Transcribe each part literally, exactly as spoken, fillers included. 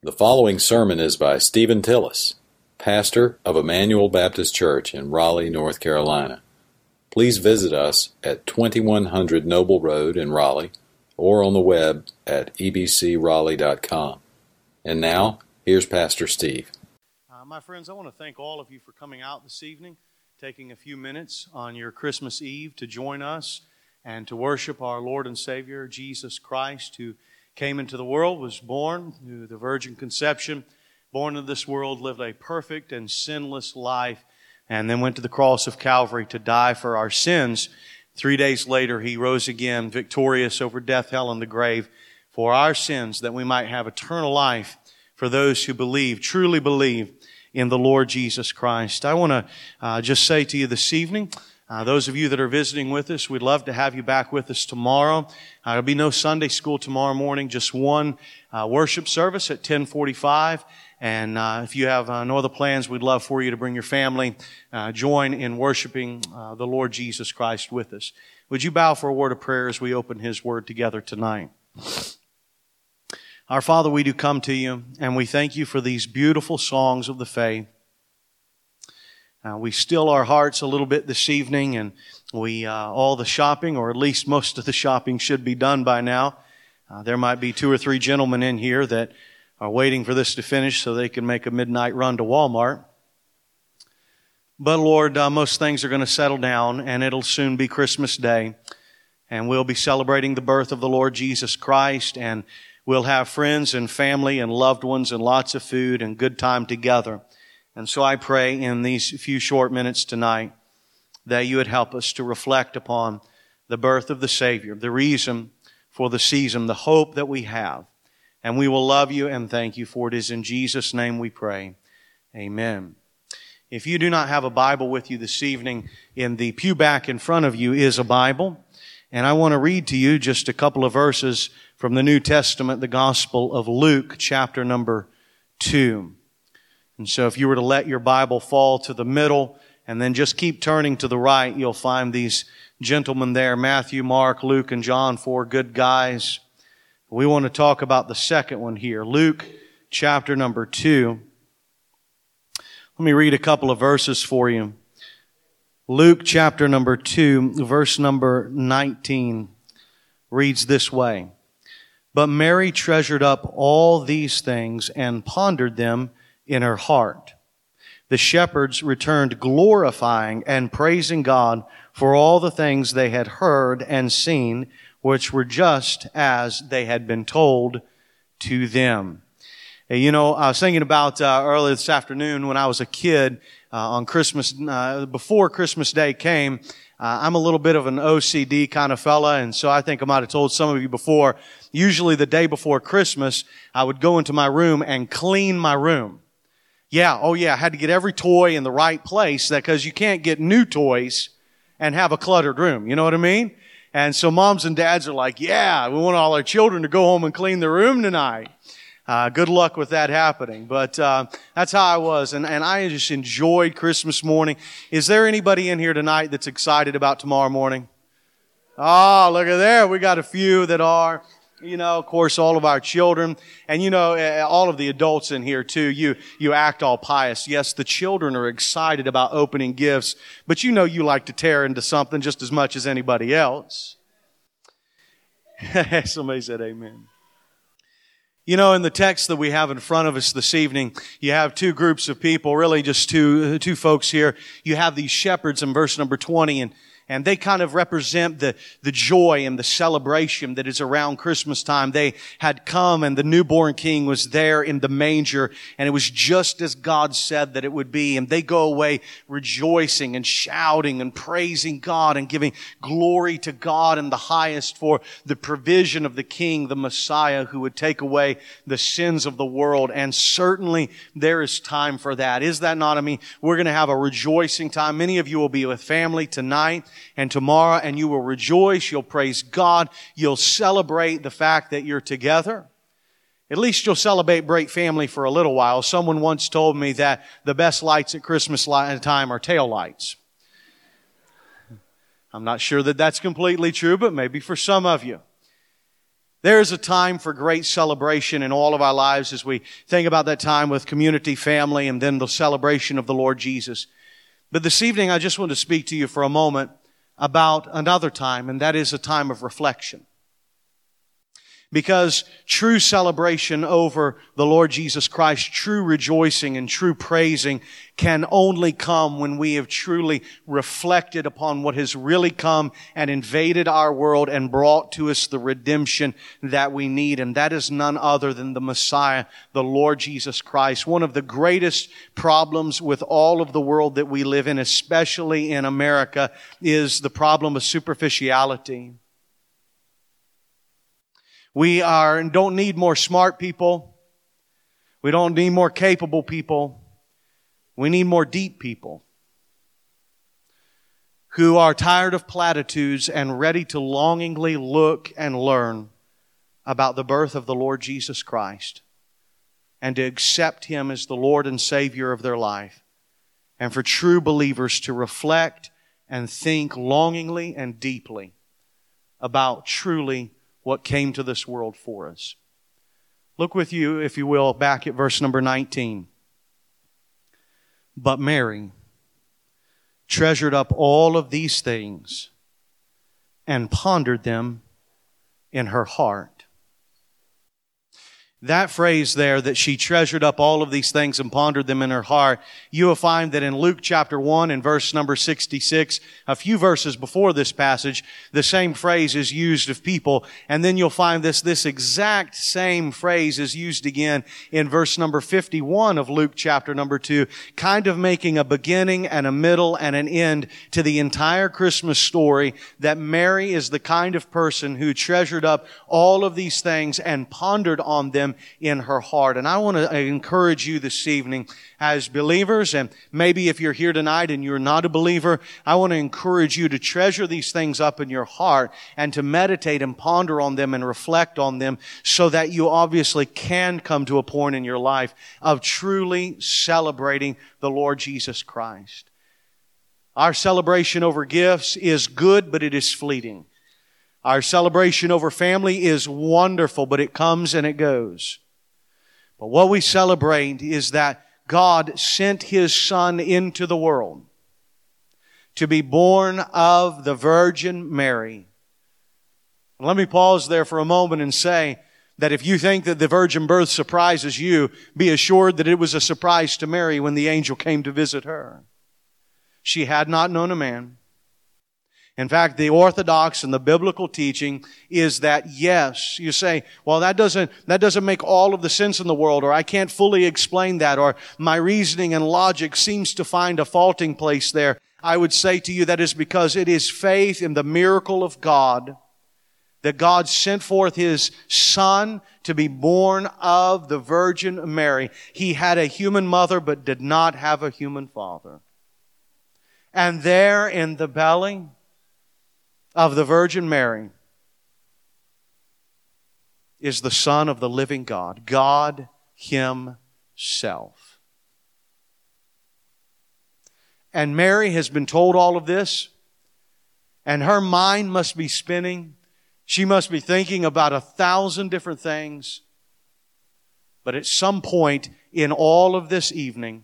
The following sermon is by Stephen Tillis, pastor of Emmanuel Baptist Church in Raleigh, North Carolina. Please visit us at twenty-one hundred Noble Road in Raleigh or on the web at e b c raleigh dot com. And now, here's Pastor Steve. Uh, my friends, I want to thank all of you for coming out this evening, taking a few minutes on your Christmas Eve to join us and to worship our Lord and Savior, Jesus Christ, who came into the world, was born through the virgin conception, born into this world, lived a perfect and sinless life, and then went to the cross of Calvary to die for our sins. Three days later, he rose again, victorious over death, hell, and the grave for our sins, that we might have eternal life for those who believe, truly believe in the Lord Jesus Christ. I want to uh, just say to you this evening, Uh, those of you that are visiting with us, we'd love to have you back with us tomorrow. Uh, there'll be no Sunday school tomorrow morning, just one uh, worship service at ten forty-five. And uh, if you have uh, no other plans, we'd love for you to bring your family, uh, join in worshiping uh, the Lord Jesus Christ with us. Would you bow for a word of prayer as we open His Word together tonight? Our Father, we do come to You, and we thank You for these beautiful songs of the faith. Uh, we still our hearts a little bit this evening, and we uh, all the shopping, or at least most of the shopping, should be done by now. Uh, there might be two or three gentlemen in here that are waiting for this to finish so they can make a midnight run to Walmart. But Lord, uh, most things are going to settle down, and it'll soon be Christmas Day, and we'll be celebrating the birth of the Lord Jesus Christ, and we'll have friends and family and loved ones and lots of food and good time together. And so I pray in these few short minutes tonight that You would help us to reflect upon the birth of the Savior, the reason for the season, the hope that we have. And we will love You and thank You for it. It is in Jesus' name we pray. Amen. If you do not have a Bible with you this evening, in the pew back in front of you is a Bible. And I want to read to you just a couple of verses from the New Testament, the Gospel of Luke, chapter number two. And so if you were to let your Bible fall to the middle and then just keep turning to the right, you'll find these gentlemen there, Matthew, Mark, Luke, and John, four good guys. We want to talk about the second one here, Luke chapter number two. Let me read a couple of verses for you. Luke chapter number two, verse number nineteen, reads this way. But Mary treasured up all these things and pondered them in her heart. The shepherds returned glorifying and praising God for all the things they had heard and seen, which were just as they had been told to them. You know, I was thinking about uh, earlier this afternoon when I was a kid uh, on Christmas, uh, before Christmas Day came. Uh, I'm a little bit of an O C D kind of fella, and so I think I might have told some of you before, usually the day before Christmas, I would go into my room and clean my room. Yeah, oh yeah, I had to get every toy in the right place, that because you can't get new toys and have a cluttered room, you know what I mean? And so moms and dads are like, yeah, we want all our children to go home and clean their room tonight. Uh, good luck with that happening. But uh, that's how I was, and, and I just enjoyed Christmas morning. Is there anybody in here tonight that's excited about tomorrow morning? Oh, look at there, we got a few that are. You know, of course, all of our children, and you know, all of the adults in here too, you you act all pious. Yes, the children are excited about opening gifts, but you know you like to tear into something just as much as anybody else. Somebody said amen. You know, in the text that we have in front of us this evening, you have two groups of people, really just two two folks here. You have these shepherds in verse number twenty, and And they kind of represent the, the joy and the celebration that is around Christmas time. They had come and the newborn king was there in the manger, and it was just as God said that it would be. And they go away rejoicing and shouting and praising God and giving glory to God in the highest for the provision of the king, the Messiah, who would take away the sins of the world. And certainly there is time for that. Is that not? I mean, we're going to have a rejoicing time. Many of you will be with family tonight and tomorrow, and you will rejoice, you'll praise God, you'll celebrate the fact that you're together. At least you'll celebrate great family for a little while. Someone once told me that the best lights at Christmas time are tail lights. I'm not sure that that's completely true, but maybe for some of you. There is a time for great celebration in all of our lives as we think about that time with community, family, and then the celebration of the Lord Jesus. But this evening, I just want to speak to you for a moment about another time, and that is a time of reflection. Because true celebration over the Lord Jesus Christ, true rejoicing and true praising can only come when we have truly reflected upon what has really come and invaded our world and brought to us the redemption that we need. And that is none other than the Messiah, the Lord Jesus Christ. One of the greatest problems with all of the world that we live in, especially in America, is the problem of superficiality. We are and don't need more smart people. We don't need more capable people. We need more deep people who are tired of platitudes and ready to longingly look and learn about the birth of the Lord Jesus Christ and to accept Him as the Lord and Savior of their life, and for true believers to reflect and think longingly and deeply about truly what came to this world for us. Look with you, if you will, back at verse number nineteen. But Mary treasured up all of these things and pondered them in her heart. That phrase there, that she treasured up all of these things and pondered them in her heart, you will find that in Luke chapter one and verse number sixty-six, a few verses before this passage, the same phrase is used of people. And then you'll find this, this exact same phrase is used again in verse number fifty-one of Luke chapter number two, kind of making a beginning and a middle and an end to the entire Christmas story, that Mary is the kind of person who treasured up all of these things and pondered on them in her heart. And I want to encourage you this evening as believers, and maybe if you're here tonight and you're not a believer, I want to encourage you to treasure these things up in your heart and to meditate and ponder on them and reflect on them, so that you obviously can come to a point in your life of truly celebrating the Lord Jesus Christ. Our celebration over gifts is good, but it is fleeting. Our celebration over family is wonderful, but it comes and it goes. But what we celebrate is that God sent His Son into the world to be born of the Virgin Mary. And let me pause there for a moment and say that if you think that the virgin birth surprises you, be assured that it was a surprise to Mary when the angel came to visit her. She had not known a man. In fact, the orthodox and the biblical teaching is that, yes, you say, well, that doesn't, that doesn't make all of the sense in the world, or I can't fully explain that, or my reasoning and logic seems to find a faulting place there. I would say to you that is because it is faith in the miracle of God, that God sent forth His Son to be born of the Virgin Mary. He had a human mother but did not have a human father. And there in the belly of the Virgin Mary is the Son of the living God, God Himself. And Mary has been told all of this, and her mind must be spinning. She must be thinking about a thousand different things. But at some point in all of this evening,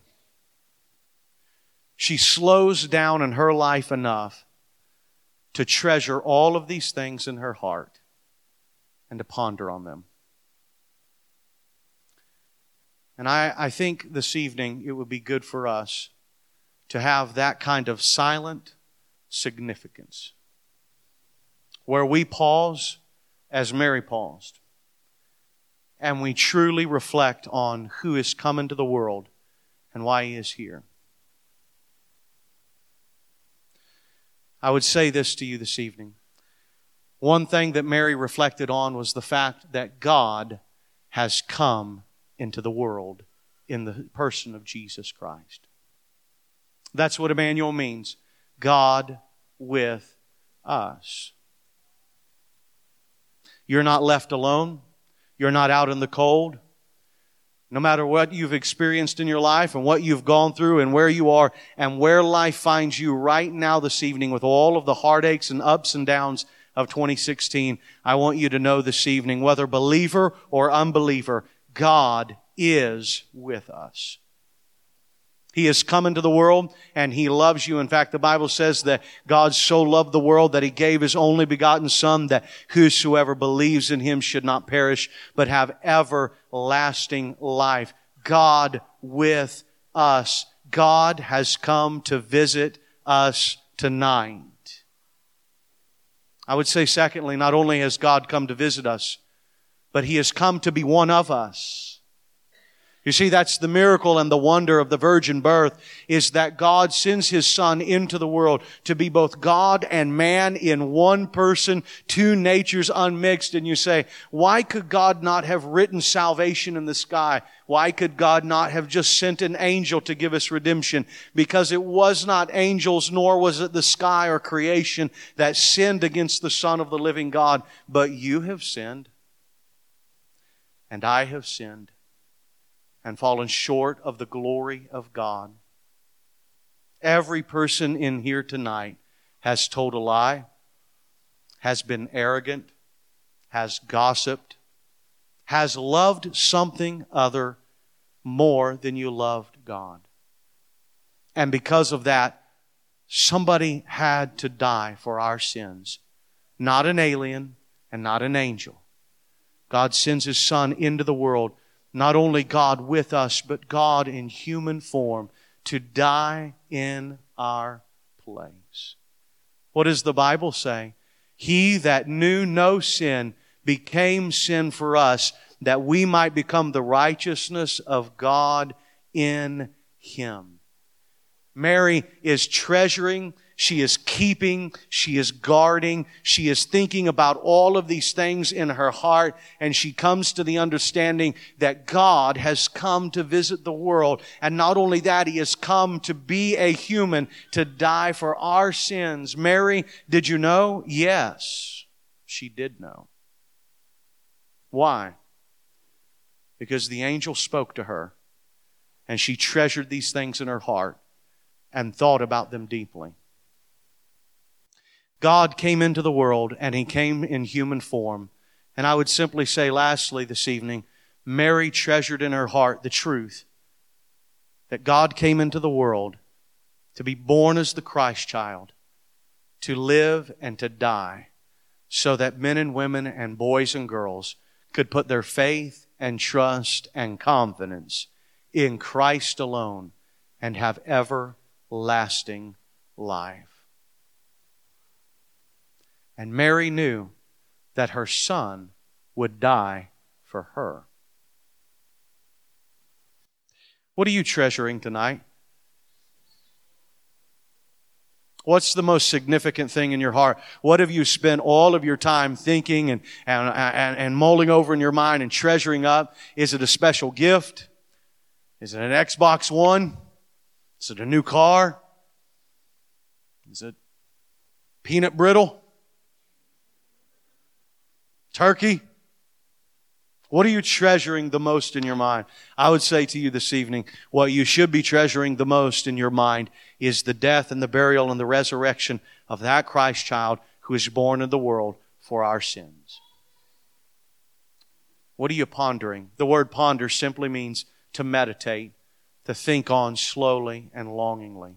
she slows down in her life enough to treasure all of these things in her heart and to ponder on them. And I, I think this evening it would be good for us to have that kind of silent significance, where we pause as Mary paused, and we truly reflect on who has come into the world and why He is here. I would say this to you this evening. One thing that Mary reflected on was the fact that God has come into the world in the person of Jesus Christ. That's what Emmanuel means. God with us. You're not left alone. You're not out in the cold. No matter what you've experienced in your life and what you've gone through and where you are and where life finds you right now this evening, with all of the heartaches and ups and downs of twenty sixteen, I want you to know this evening, whether believer or unbeliever, God is with us. He has come into the world and He loves you. In fact, the Bible says that God so loved the world that He gave His only begotten Son, that whosoever believes in Him should not perish, but have everlasting life. God with us. God has come to visit us tonight. I would say, secondly, not only has God come to visit us, but He has come to be one of us. You see, that's the miracle and the wonder of the virgin birth, is that God sends His Son into the world to be both God and man in one person, two natures unmixed. And you say, why could God not have written salvation in the sky? Why could God not have just sent an angel to give us redemption? Because it was not angels, nor was it the sky or creation that sinned against the Son of the living God. But you have sinned, and I have sinned, and fallen short of the glory of God. Every person in here tonight has told a lie, has been arrogant, has gossiped, has loved something other more than you loved God. And because of that, somebody had to die for our sins. Not an alien and not an angel. God sends His Son into the world, not only God with us, but God in human form, to die in our place. What does the Bible say? He that knew no sin became sin for us, that we might become the righteousness of God in Him. Mary is treasuring, she is keeping, she is guarding, she is thinking about all of these things in her heart, and she comes to the understanding that God has come to visit the world. And not only that, He has come to be a human, to die for our sins. Mary, did you know? Yes, she did know. Why? Because the angel spoke to her, and she treasured these things in her heart and thought about them deeply. God came into the world, and He came in human form. And I would simply say, lastly this evening, Mary treasured in her heart the truth that God came into the world to be born as the Christ child, to live and to die, so that men and women and boys and girls could put their faith and trust and confidence in Christ alone and have everlasting life. And Mary knew that her Son would die for her. What are you treasuring tonight? What's the most significant thing in your heart? What have you spent all of your time thinking and, and, and, and mulling over in your mind and treasuring up? Is it a special gift? Is it an Xbox One? Is it a new car? Is it peanut brittle? Turkey? What are you treasuring the most in your mind? I would say to you this evening, what you should be treasuring the most in your mind is the death and the burial and the resurrection of that Christ child who is born in the world for our sins. What are you pondering? The word ponder simply means to meditate, to think on slowly and longingly.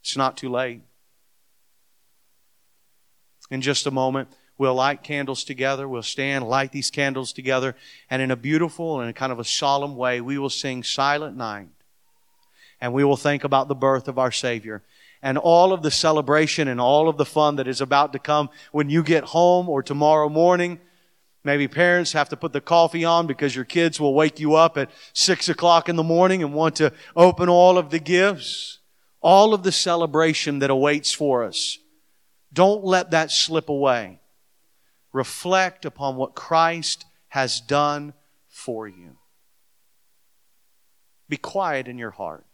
It's not too late. In just a moment, we'll light candles together. We'll stand, light these candles together. And in a beautiful and kind of a solemn way, we will sing Silent Night. And we will think about the birth of our Savior. And all of the celebration and all of the fun that is about to come when you get home or tomorrow morning. Maybe parents have to put the coffee on because your kids will wake you up at six o'clock in the morning and want to open all of the gifts. All of the celebration that awaits for us. Don't let that slip away. Reflect upon what Christ has done for you. Be quiet in your heart.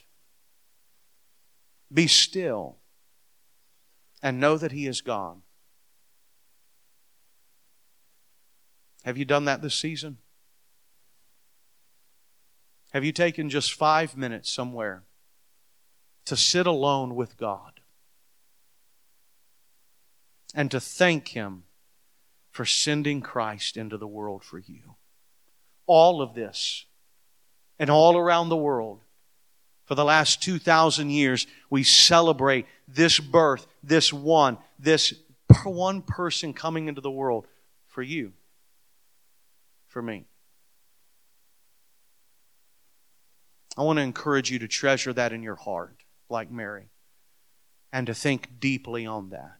Be still and know that He is God. Have you done that this season? Have you taken just five minutes somewhere to sit alone with God? and to thank Him for sending Christ into the world for you. All of this, and all around the world, for the last two thousand years, we celebrate this birth, this one, this one person coming into the world for you, for me. I want to encourage you to treasure that in your heart, like Mary, and to think deeply on that.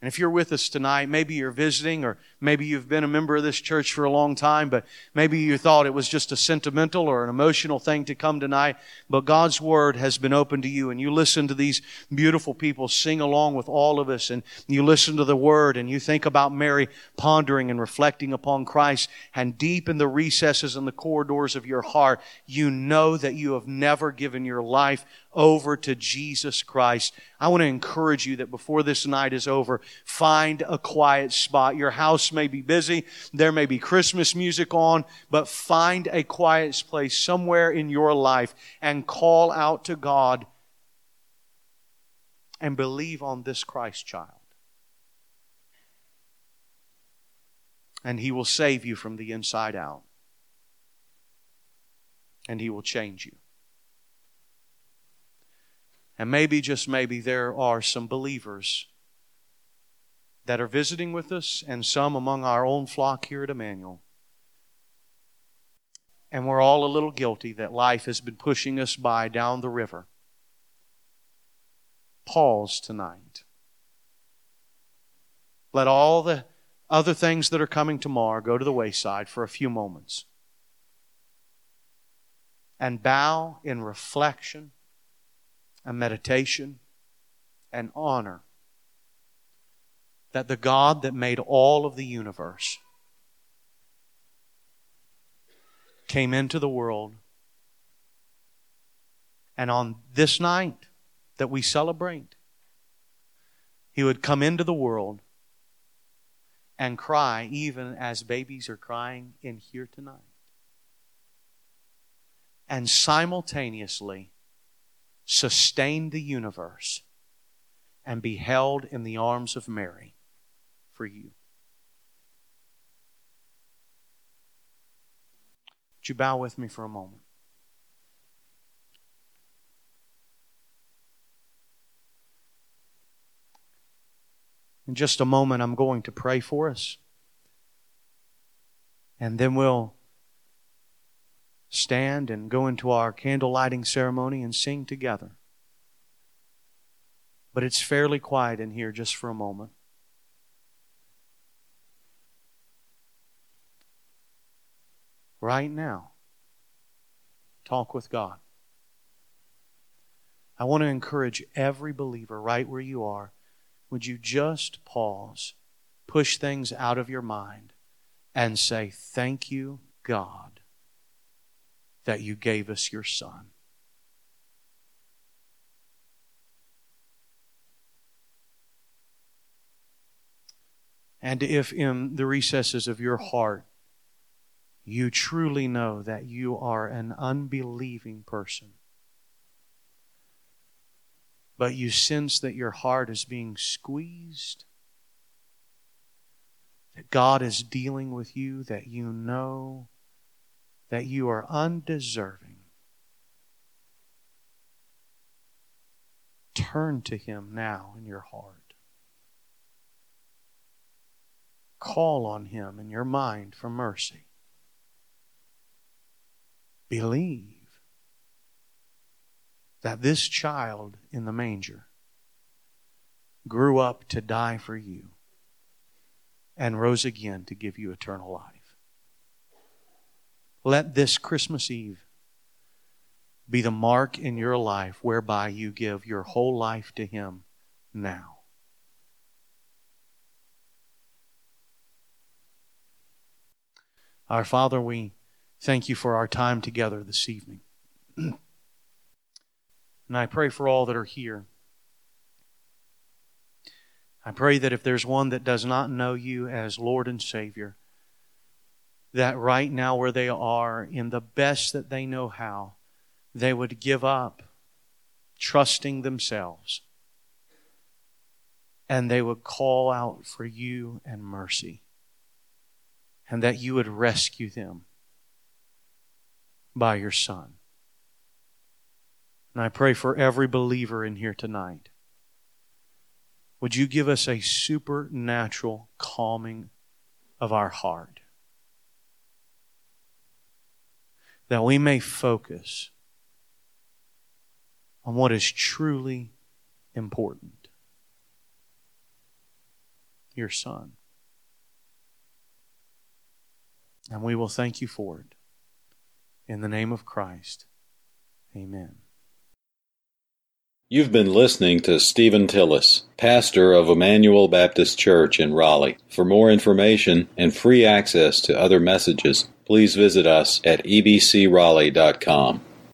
And if you're with us tonight, maybe you're visiting, or maybe you've been a member of this church for a long time, but maybe you thought it was just a sentimental or an emotional thing to come tonight, but God's Word has been open to you, and you listen to these beautiful people sing along with all of us, and you listen to the Word, and you think about Mary pondering and reflecting upon Christ, and deep in the recesses and the corridors of your heart, you know that you have never given your life over to Jesus Christ. I want to encourage you that before this night is over, find a quiet spot. Your house may be busy. There may be Christmas music on, but find a quiet place somewhere in your life and call out to God and believe on this Christ child. And He will save you from the inside out. And He will change you. And maybe, just maybe, there are some believers that are visiting with us and some among our own flock here at Emmanuel. And we're all a little guilty that life has been pushing us by down the river. Pause tonight. Let all the other things that are coming tomorrow go to the wayside for a few moments. And bow in reflection and meditation and honor that the God that made all of the universe came into the world, and on this night that we celebrate, He would come into the world and cry even as babies are crying in here tonight. And simultaneously sustain the universe and be held in the arms of Mary for you. Would you bow with me for a moment? In just a moment, I'm going to pray for us, and then we'll stand and go into our candle lighting ceremony and sing together. But it's fairly quiet in here just for a moment. Right now, talk with God. I want to encourage every believer right where you are, would you just pause, push things out of your mind, and say, thank you, God, that you gave us your Son. And if in the recesses of your heart you truly know that you are an unbelieving person, but you sense that your heart is being squeezed, that God is dealing with you, that you know that you are undeserving, turn to Him now in your heart. Call on Him in your mind for mercy. Believe that this child in the manger grew up to die for you and rose again to give you eternal life. Let this Christmas Eve be the mark in your life whereby you give your whole life to Him now. Our Father, we thank You for our time together this evening. And I pray for all that are here. I pray that if there's one that does not know You as Lord and Savior, that right now where they are, in the best that they know how, they would give up trusting themselves and they would call out for you and mercy, and that you would rescue them by your Son. And I pray for every believer in here tonight. Would you give us a supernatural calming of our heart, that we may focus on what is truly important, your Son. And we will thank you for it. In the name of Christ, amen. You've been listening to Stephen Tillis, pastor of Emmanuel Baptist Church in Raleigh. For more information and free access to other messages, please visit us at e b c raleigh dot com.